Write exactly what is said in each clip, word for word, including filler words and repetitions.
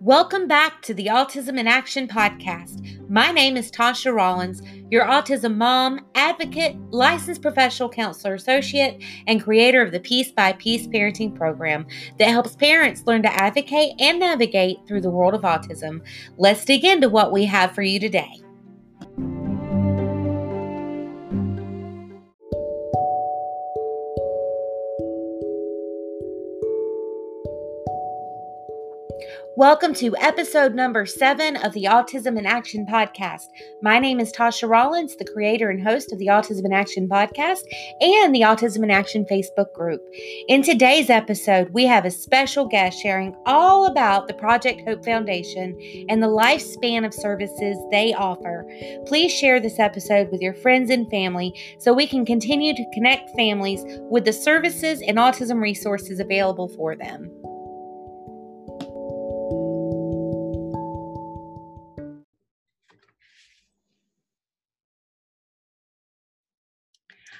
Welcome back to the Autism in Action podcast. My name is Tasha Rollins, your autism mom, advocate, licensed professional counselor associate, and creator of the Piece by Piece Parenting Program that helps parents learn to advocate and navigate through the world of autism. Let's dig into what we have for you today. Welcome to episode number seven of the Autism in Action podcast. My name is Tasha Rollins, the creator and host of the Autism in Action podcast and the Autism in Action Facebook group. In today's episode, we have a special guest sharing all about the Project Hope Foundation and the lifespan of services they offer. Please share this episode with your friends and family so we can continue to connect families with the services and autism resources available for them.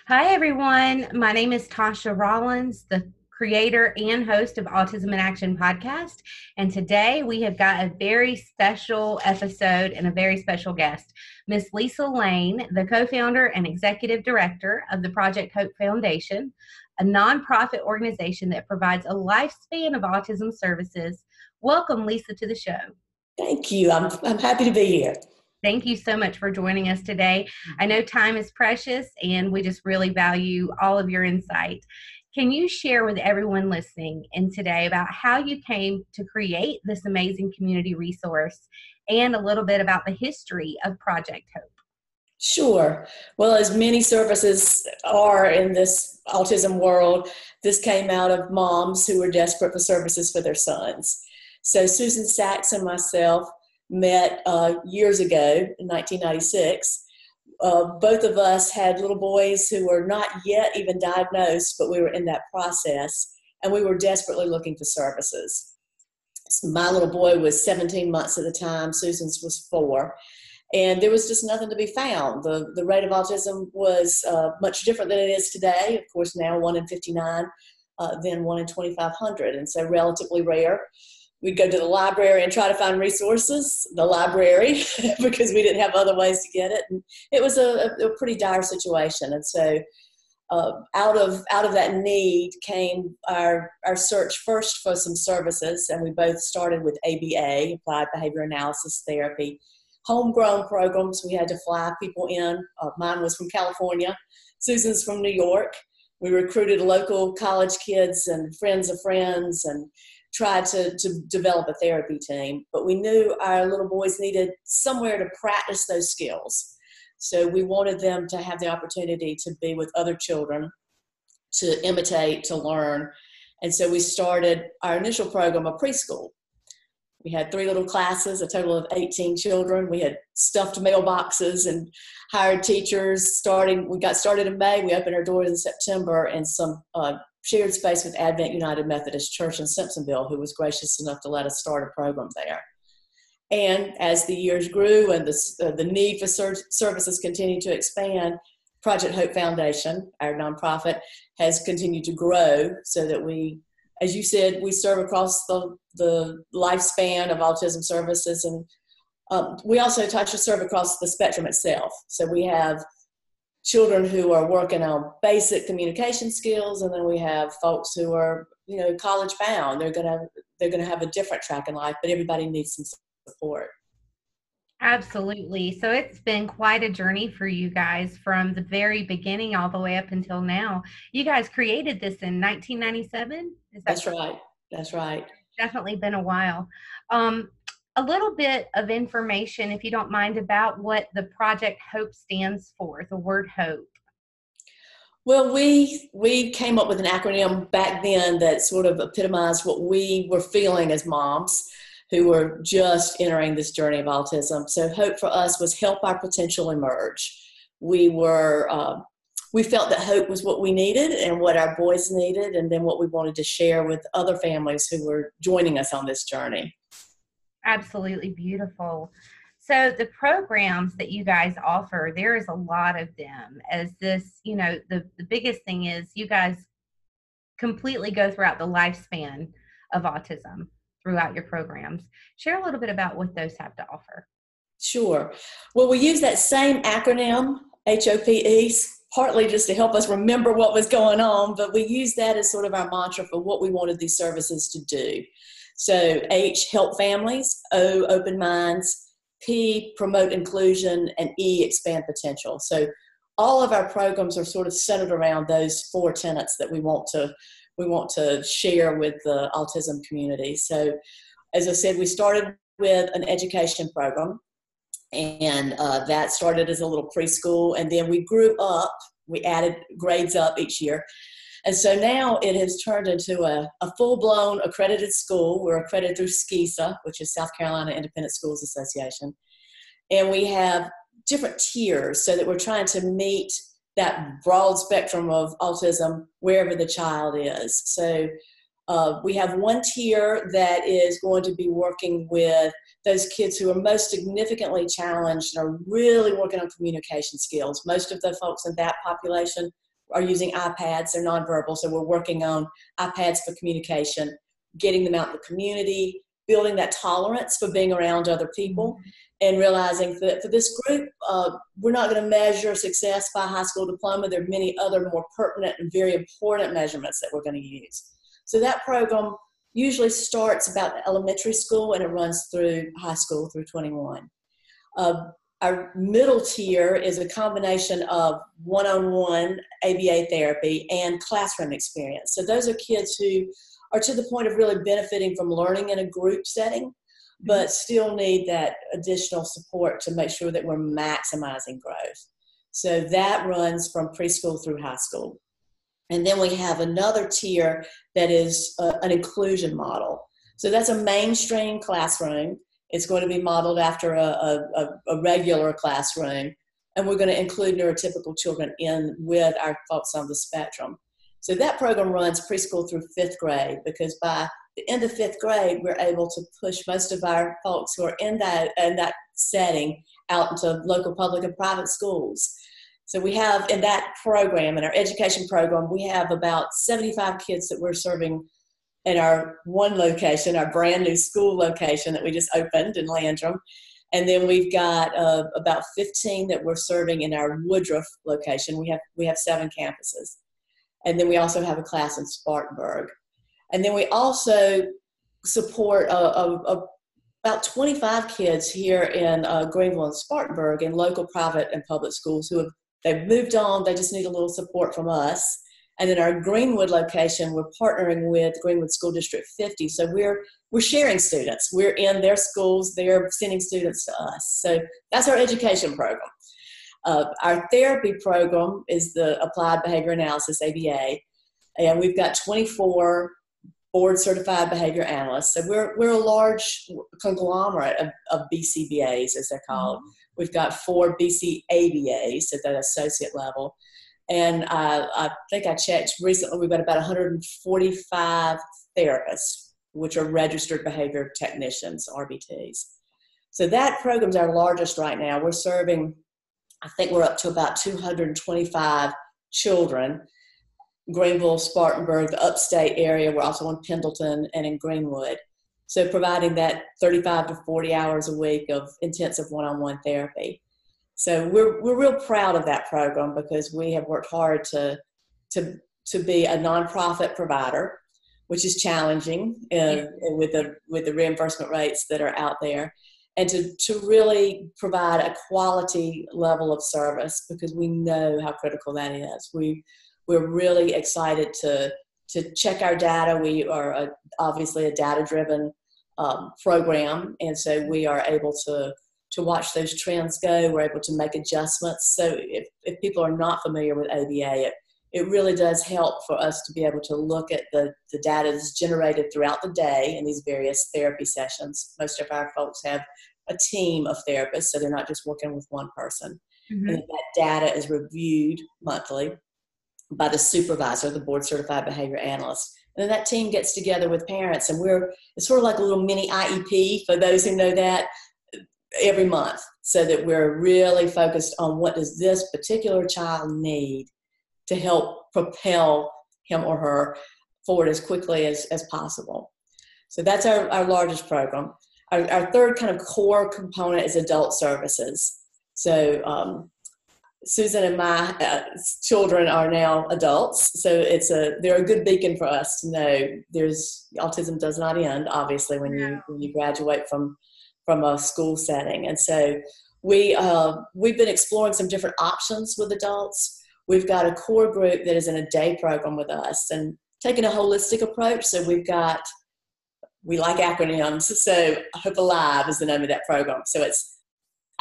Hi, everyone. My name is Tasha Rollins, the creator and host of Autism in Action podcast. And today we have got a very special episode and a very special guest, Miss Lisa Lane, the co-founder and executive director of the Project Hope Foundation, a nonprofit organization that provides a lifespan of autism services. Welcome, Lisa, to the show. Thank you. I'm, I'm happy to be here. Thank you so much for joining us today. I know time is precious, and we just really value all of your insight. Can you share with everyone listening in today about how you came to create this amazing community resource and a little bit about the history of Project Hope? Sure. Well, as many services are in this autism world, this came out of moms who were desperate for services for their sons. So Susan Sachs and myself met uh, years ago in nineteen ninety-six. Uh, both of us had little boys who were not yet even diagnosed, but we were in that process, and we were desperately looking for services. So my little boy was seventeen months at the time, Susan's was four, and there was just nothing to be found. The, the rate of autism was uh, much different than it is today. Of course, now one in fifty-nine, uh, then one in twenty-five hundred, and so relatively rare. We'd go to the library and try to find resources, the library, because we didn't have other ways to get it. And it was a, a pretty dire situation. And so uh, out of out of that need came our, our search first for some services. And we both started with A B A, Applied Behavior Analysis Therapy, homegrown programs. We had to fly people in. Uh, mine was from California. Susan's from New York. We recruited local college kids and friends of friends and tried to, to develop a therapy team, but we knew our little boys needed somewhere to practice those skills. So we wanted them to have the opportunity to be with other children, to imitate, to learn. And so we started our initial program of preschool. We had three little classes, a total of eighteen children. We had stuffed mailboxes and hired teachers starting. We got started in May. We opened our doors in September, and some uh, shared space with Advent United Methodist Church in Simpsonville, who was gracious enough to let us start a program there. And as the years grew and the, uh, the need for ser- services continued to expand, Project Hope Foundation, our nonprofit, has continued to grow so that we, as you said, we serve across the, the lifespan of autism services. And um, we also touch to serve across the spectrum itself. So we have children who are working on basic communication skills, and then we have folks who are, you know, college bound. They're gonna they're gonna have a different track in life, but everybody needs some support. Absolutely. So it's been quite a journey for you guys from the very beginning all the way up until now. You guys created this in nineteen ninety-seven. Is that That's right? right. That's right. It's definitely been a while. Um, A little bit of information, if you don't mind, about what the Project Hope stands for, the word hope. Well, we we came up with an acronym back then that sort of epitomized what we were feeling as moms who were just entering this journey of autism. So hope for us was help our potential emerge. We were uh, we felt that hope was what we needed and what our boys needed, and then what we wanted to share with other families who were joining us on this journey. Absolutely beautiful. So the programs that you guys offer, there is a lot of them. As this, you know, the, the biggest thing is you guys completely go throughout the lifespan of autism, throughout your programs. Share a little bit about what those have to offer. Sure. Well, we use that same acronym, H O P E, partly just to help us remember what was going on, but we use that as sort of our mantra for what we wanted these services to do. So H, help families, O, open minds, P, promote inclusion, and E, expand potential. So all of our programs are sort of centered around those four tenets that we want to we want to share with the autism community. So as I said, we started with an education program, and uh, that started as a little preschool, and then we grew up, we added grades up each year. And so now it has turned into a, a full-blown accredited school. We're accredited through SCISA, which is South Carolina Independent Schools Association. And we have different tiers so that we're trying to meet that broad spectrum of autism wherever the child is. So uh, we have one tier that is going to be working with those kids who are most significantly challenged and are really working on communication skills. Most of the folks in that population are using iPads. They're nonverbal, so we're working on iPads for communication, getting them out in the community, building that tolerance for being around other people, mm-hmm. and realizing that for this group, uh, we're not going to measure success by high school diploma. There are many other more pertinent and very important measurements that we're going to use. So that program usually starts about elementary school, and it runs through high school through twenty-one. Uh, Our middle tier is a combination of one-on-one A B A therapy and classroom experience. So those are kids who are to the point of really benefiting from learning in a group setting, but still need that additional support to make sure that we're maximizing growth. So that runs from preschool through high school. And then we have another tier that is uh, an inclusion model. So that's a mainstream classroom. It's going to be modeled after a, a, a regular classroom, and we're going to include neurotypical children in with our folks on the spectrum. So that program runs preschool through fifth grade, because by the end of fifth grade, we're able to push most of our folks who are in that, in that setting out into local public and private schools. So we have in that program, in our education program, we have about seventy-five kids that we're serving in our one location, our brand new school location that we just opened in Landrum. And then we've got uh, about fifteen that we're serving in our Woodruff location. We have, we have seven campuses. And then we also have a class in Spartanburg. And then we also support a, a, a, about twenty-five kids here in uh, Greenville and Spartanburg in local private and public schools who have, they've moved on, they just need a little support from us. And in our Greenwood location, we're partnering with Greenwood School District fifty. So we're we're sharing students. We're in their schools. They're sending students to us. So that's our education program. Uh, our therapy program is the Applied Behavior Analysis, A B A. And we've got twenty-four board-certified behavior analysts. So we're, we're a large conglomerate of, of B C B As, as they're called. Mm-hmm. We've got four B C A B As at that associate level. And I, I think I checked recently, we've got about one hundred forty-five therapists, which are registered behavior technicians, R B Ts. So that program's our largest right now. We're serving, I think we're up to about two hundred twenty-five children, Greenville, Spartanburg, the upstate area. We're also in Pendleton and in Greenwood. So providing that thirty-five to forty hours a week of intensive one-on-one therapy. So we're we're real proud of that program, because we have worked hard to to to be a nonprofit provider, which is challenging uh, yeah. with the with the reimbursement rates that are out there, and to to really provide a quality level of service, because we know how critical that is. We we're really excited to to check our data. We are a, obviously a data-driven um, program, and so we are able to. to watch those trends go. We're able to make adjustments. So if, if people are not familiar with A B A, it, it really does help for us to be able to look at the, the data that's generated throughout the day in these various therapy sessions. Most of our folks have a team of therapists, so they're not just working with one person. Mm-hmm. And that data is reviewed monthly by the supervisor, the board-certified behavior analyst. And then that team gets together with parents, and we're it's sort of like a little mini I E P, for those who know that, every month, so that we're really focused on what does this particular child need to help propel him or her forward as quickly as, as possible. So that's our, our largest program. Our, our third kind of core component is adult services. So um, Susan and my uh, children are now adults, so it's a they're a good beacon for us to know there's autism does not end, obviously, when you when you graduate from from a school setting. And so we uh, we've been exploring some different options with adults. We've got a core group that is in a day program with us and taking a holistic approach. So we've got we like acronyms, so Hope Alive is the name of that program. So it's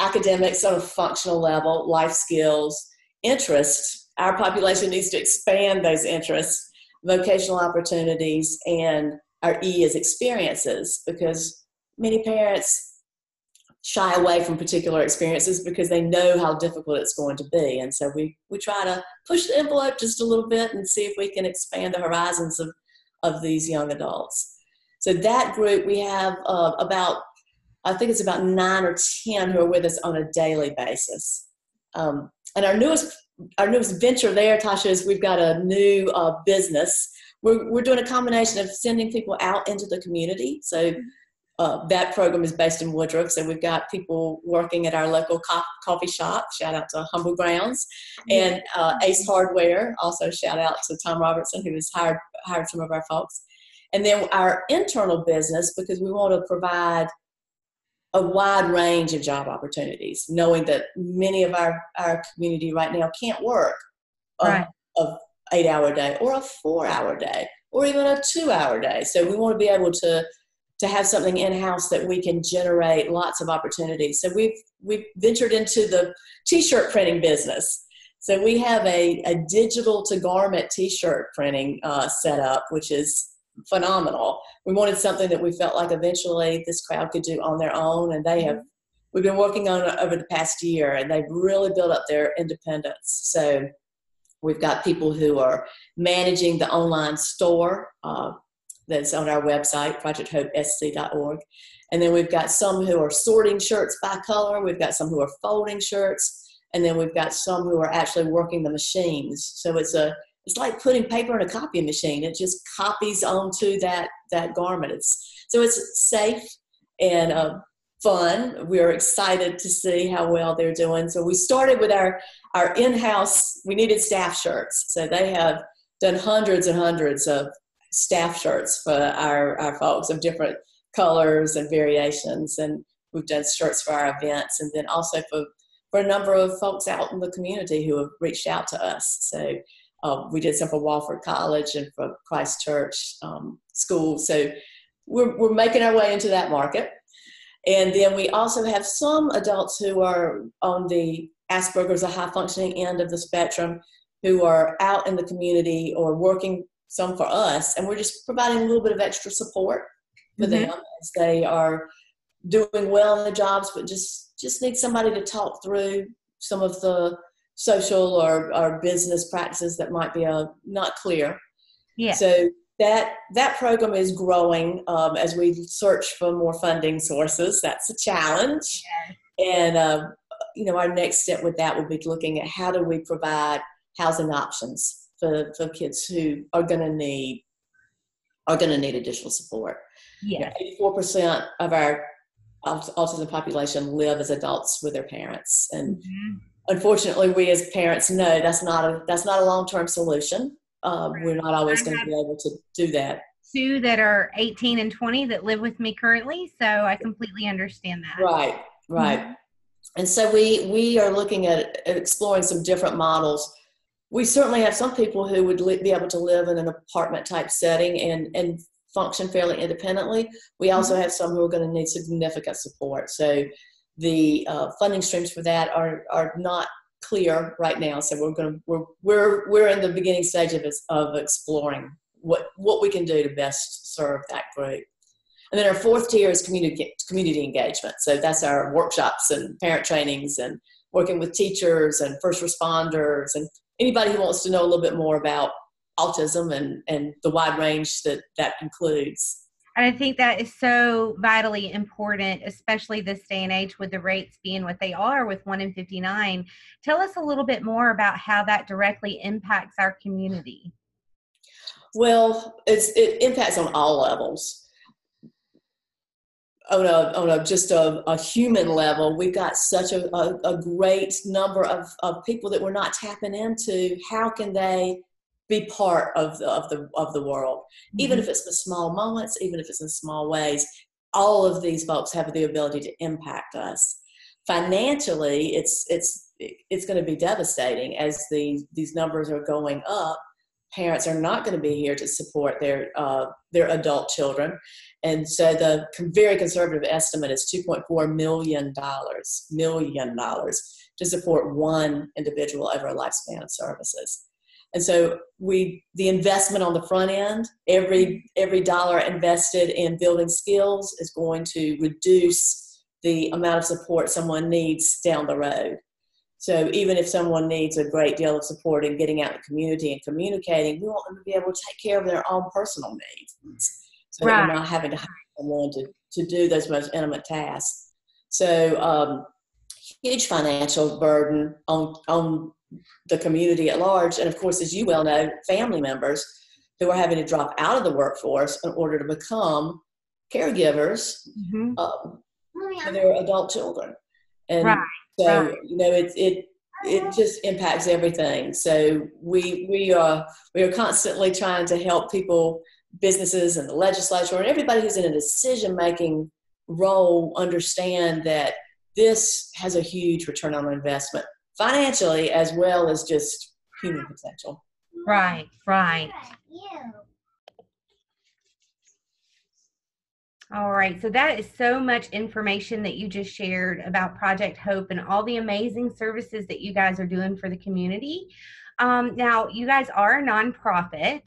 academics on a functional level, life skills, interests. Our population needs to expand those interests, vocational opportunities, and our E is experiences, because many parents shy away from particular experiences because they know how difficult it's going to be. And so we, we try to push the envelope just a little bit and see if we can expand the horizons of, of these young adults. So that group, we have uh, about I think it's about nine or ten who are with us on a daily basis. Um, and our newest, our newest venture there, Tasha, is we've got a new uh, business. We're, we're doing a combination of sending people out into the community. So uh, that program is based in Woodruff. So we've got people working at our local co coffee shop. Shout out to Humble Grounds and uh, Ace Hardware. Also shout out to Tom Robertson, who has hired, hired some of our folks. And then our internal business, because we want to provide a wide range of job opportunities, knowing that many of our, our community right now can't work right. a, a eight-hour day or a four-hour day or even a two-hour day. So we want to be able to, to have something in-house that we can generate lots of opportunities. So we've, we've ventured into the T-shirt printing business. So we have a, a digital-to-garment T-shirt printing uh, set up, which is phenomenal. We wanted something that we felt like eventually this crowd could do on their own, and they have we've been working on it over the past year, and they've really built up their independence. So we've got people who are managing the online store uh, that's on our website, project hope S C dot org, and then we've got some who are sorting shirts by color, we've got some who are folding shirts, and then we've got some who are actually working the machines. So it's a It's like putting paper in a copying machine. It just copies onto that, that garment. It's, so it's safe and uh, fun. We're excited to see how well they're doing. So we started with our, our in-house, we needed staff shirts. So they have done hundreds and hundreds of staff shirts for our, our folks of different colors and variations. And we've done shirts for our events, and then also for, for a number of folks out in the community who have reached out to us. So Uh, we did some for Walford College and for Christ Church um, school. So we're, we're making our way into that market. And then we also have some adults who are on the Asperger's, a high functioning end of the spectrum, who are out in the community or working some for us. And we're just providing a little bit of extra support for mm-hmm. them as they are doing well in the jobs, but just, just need somebody to talk through some of the social or, or business practices that might be uh, not clear. Yeah. So that, that program is growing um, as we search for more funding sources. That's a challenge. Yeah. And, uh, you know, our next step with that will be looking at how do we provide housing options for, for kids who are going to need, are going to need additional support. Yeah. You know, eighty-four percent of our autism population live as adults with their parents. And mm-hmm. unfortunately, we as parents know that's not a that's not a long-term solution. Um, right. We're not always going to be able to do that. Two that are eighteen and twenty that live with me currently, so I completely understand that. Right, right. Mm-hmm. And so we we are looking at exploring some different models. We certainly have some people who would be able to live in an apartment-type setting and and function fairly independently. We also mm-hmm. have some who are going to need significant support. So the uh, funding streams for that are, are not clear right now. So we're going to, we're, we're, we're in the beginning stage of, of exploring what, what we can do to best serve that group. And then our fourth tier is community, community engagement. So that's our workshops and parent trainings and working with teachers and first responders and anybody who wants to know a little bit more about autism and, and the wide range that that includes. And I think that is so vitally important, especially this day and age with the rates being what they are with one in fifty-nine. Tell us a little bit more about how that directly impacts our community. Well, it's, it impacts on all levels. on a, on a just a, a human level, we've got such a, a, a great number of, of people that we're not tapping into. How can they be part of the, of the, of the world? Mm-hmm. Even if it's in small moments, even if it's in small ways, all of these folks have the ability to impact us. Financially, it's, it's, it's going to be devastating as the, these numbers are going up. Parents are not going to be here to support their uh, their adult children, and so the very conservative estimate is two point four million dollars million dollars to support one individual over a lifespan of services. And so we the investment on the front end, every every dollar invested in building skills is going to reduce the amount of support someone needs down the road. So even if someone needs a great deal of support in getting out in the community and communicating, we want them to be able to take care of their own personal needs. So right. They're not having to hire someone to, to do those most intimate tasks. So um, huge financial burden on, on the community at large. And of course, as you well know, family members who are having to drop out of the workforce in order to become caregivers mm-hmm. um, for their adult children. And right. So, you know, it, it, it just impacts everything. So we, we, are, we are constantly trying to help people, businesses and the legislature and everybody who's in a decision-making role understand that this has a huge return on investment financially as well as just human potential. Right, right. All right, so that is so much information that you just shared about Project Hope and all the amazing services that you guys are doing for the community. Um, now, you guys are a nonprofit.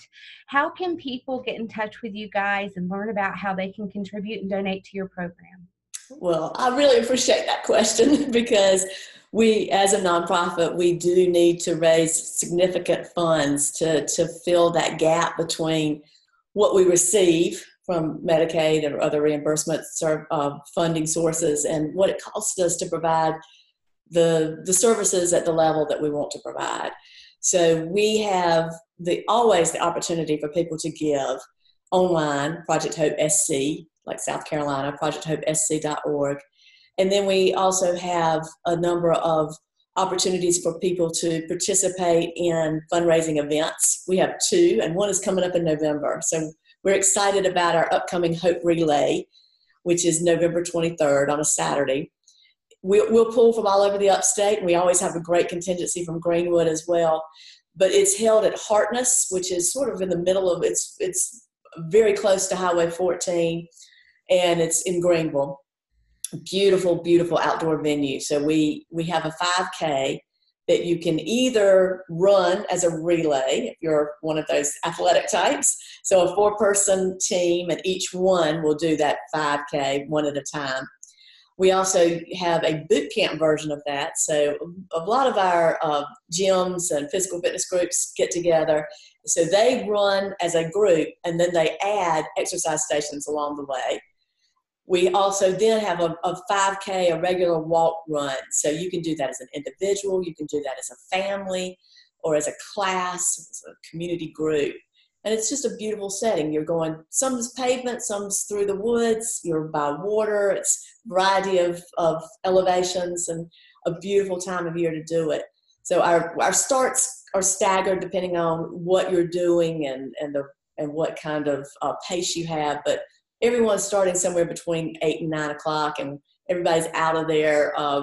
How can people get in touch with you guys and learn about how they can contribute and donate to your program? Well, I really appreciate that question because we, as a nonprofit, we do need to raise significant funds to, to fill that gap between what we receive from Medicaid or other reimbursement uh, funding sources and what it costs us to provide the, the services at the level that we want to provide. So we have the always the opportunity for people to give online, Project Hope S C, like South Carolina, project hope s c dot org. And then we also have a number of opportunities for people to participate in fundraising events. We have two, and one is coming up in November. So we're excited about our upcoming Hope Relay, which is November twenty-third on a Saturday. We, we'll pull from all over the upstate, and we always have a great contingency from Greenwood as well. But it's held at Hartness, which is sort of in the middle of, it's it's very close to Highway fourteen, and it's in Greenville. Beautiful, beautiful outdoor venue. So we, we have a five K that you can either run as a relay if you're one of those athletic types. So a four-person team, and each one will do that five K one at a time. We also have a boot camp version of that. So a lot of our uh, gyms and physical fitness groups get together. So they run as a group, and then they add exercise stations along the way. We also then have a, a five K, a regular walk run. So you can do that as an individual, you can do that as a family, or as a class, as a community group. And it's just a beautiful setting. You're going, some's pavement, some's through the woods, you're by water, it's a variety of, of elevations and a beautiful time of year to do it. So our, our starts are staggered depending on what you're doing and, and, the, and what kind of uh, pace you have. But everyone's starting somewhere between eight and nine o'clock, and everybody's out of there uh,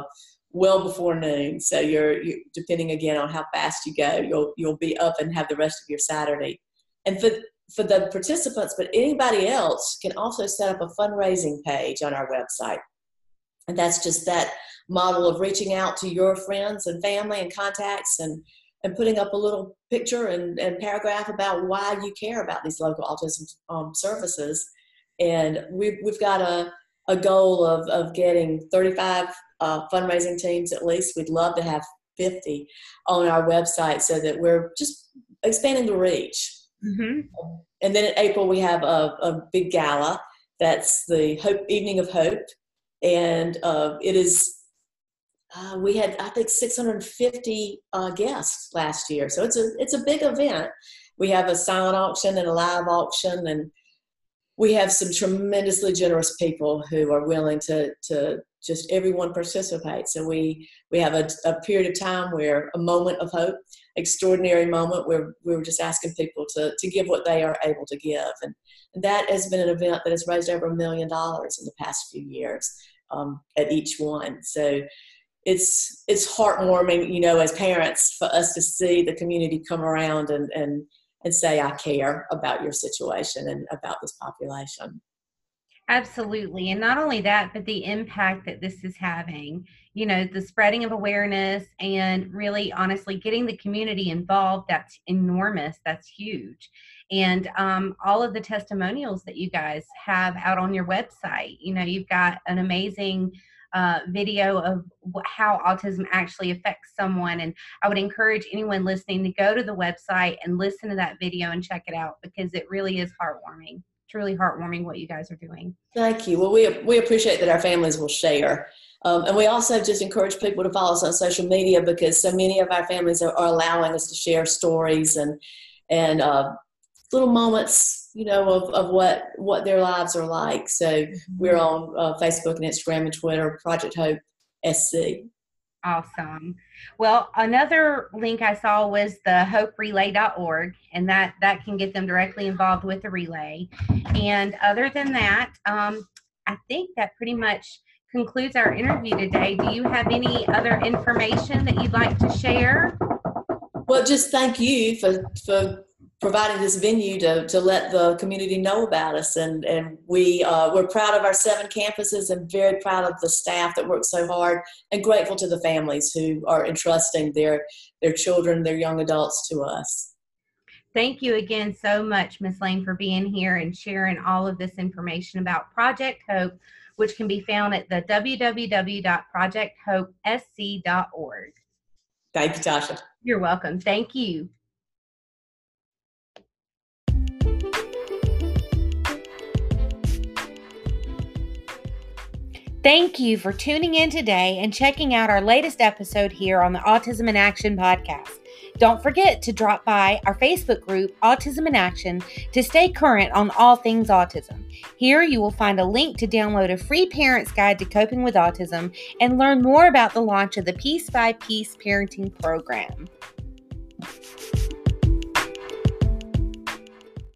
well before noon. So you're, you're depending again on how fast you go, you'll you'll be up and have the rest of your Saturday. And for for the participants, but anybody else can also set up a fundraising page on our website, and that's just that model of reaching out to your friends and family and contacts and. and putting up a little picture and, and paragraph about why you care about these local autism um, services. And we've, we've got a, a goal of, of getting thirty-five uh, fundraising teams at least. We'd love to have fifty on our website so that we're just expanding the reach. Mm-hmm. And then in April, we have a, a big gala. That's the Hope Evening of Hope. And uh, it is, uh, we had, I think, six hundred fifty uh, guests last year. So it's a, it's a big event. We have a silent auction and a live auction, and we have some tremendously generous people who are willing to, to just everyone participate. So we, we have a, a period of time where a moment of hope, extraordinary moment where we were just asking people to, to give what they are able to give. And that has been an event that has raised over a million dollars in the past few years um, at each one. So it's, it's heartwarming, you know, as parents, for us to see the community come around and, and, and say, I care about your situation and about this population. Absolutely. And not only that, but the impact that this is having, you know, the spreading of awareness and really honestly getting the community involved. That's enormous. That's huge. And um, all of the testimonials that you guys have out on your website, you know, you've got an amazing uh, video of how autism actually affects someone. And I would encourage anyone listening to go to the website and listen to that video and check it out, because it really is heartwarming. Truly heartwarming what you guys are doing. Thank you. Well, we we appreciate that our families will share. Um, and we also just encourage people to follow us on social media, because so many of our families are, are allowing us to share stories and and uh, little moments, you know, of, of what, what their lives are like. So we're on uh, Facebook and Instagram and Twitter, Project Hope S C. Awesome. Well, another link I saw was the hope relay dot org, and that, that can get them directly involved with the relay. And other than that, um, I think that pretty much concludes our interview today. Do you have any other information that you'd like to share? Well, just thank you for, for providing this venue to, to let the community know about us. And, and we, uh, we're proud of our seven campuses and very proud of the staff that work so hard, and grateful to the families who are entrusting their, their children, their young adults to us. Thank you again so much, Miz Lane, for being here and sharing all of this information about Project Hope, which can be found at the w w w dot project hope s c dot org. Thank you, Tasha. You're welcome. Thank you. Thank you for tuning in today and checking out our latest episode here on the Autism in Action podcast. Don't forget to drop by our Facebook group, Autism in Action, to stay current on all things autism. Here you will find a link to download a free parent's guide to coping with autism and learn more about the launch of the Piece by Piece Parenting Program.